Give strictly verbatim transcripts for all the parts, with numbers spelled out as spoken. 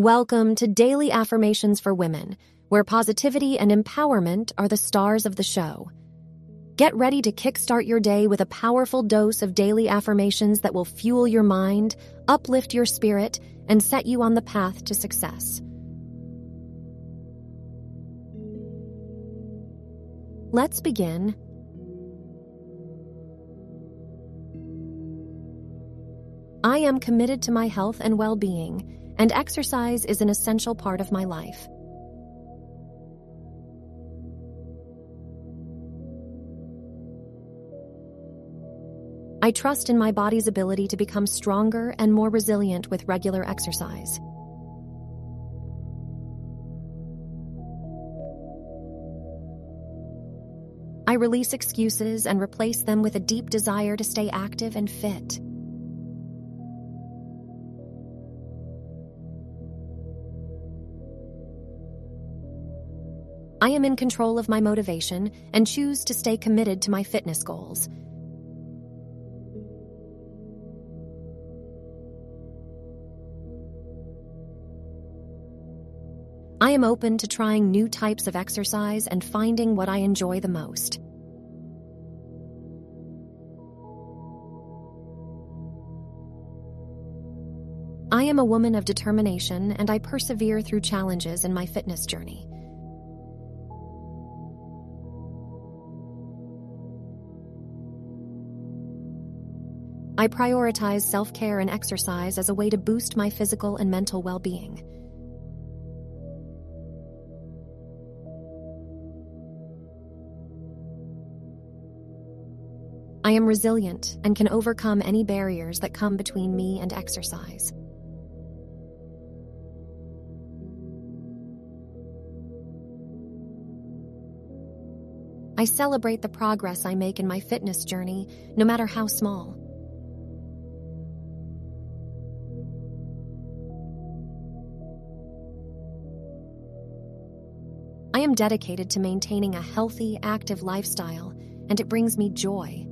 Welcome to Daily Affirmations for Women, where positivity and empowerment are the stars of the show. Get ready to kickstart your day with a powerful dose of daily affirmations that will fuel your mind, uplift your spirit, and set you on the path to success. Let's begin. I am committed to my health and well-being, and exercise is an essential part of my life. I trust in my body's ability to become stronger and more resilient with regular exercise. I release excuses and replace them with a deep desire to stay active and fit. I am in control of my motivation and choose to stay committed to my fitness goals. I am open to trying new types of exercise and finding what I enjoy the most. I am a woman of determination, and I persevere through challenges in my fitness journey. I prioritize self-care and exercise as a way to boost my physical and mental well-being. I am resilient and can overcome any barriers that come between me and exercise. I celebrate the progress I make in my fitness journey, no matter how small. I am dedicated to maintaining a healthy, active lifestyle, and it brings me joy.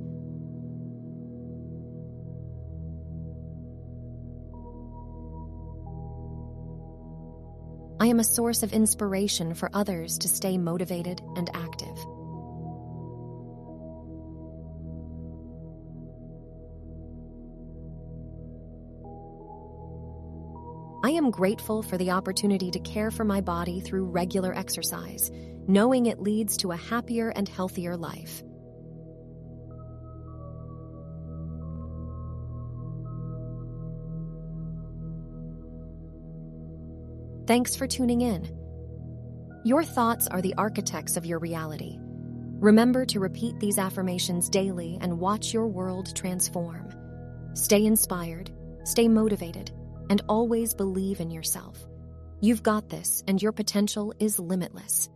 I am a source of inspiration for others to stay motivated and active. I am grateful for the opportunity to care for my body through regular exercise, knowing it leads to a happier and healthier life. Thanks for tuning in. Your thoughts are the architects of your reality. Remember to repeat these affirmations daily and watch your world transform. Stay inspired, stay motivated, and always believe in yourself. You've got this, and your potential is limitless.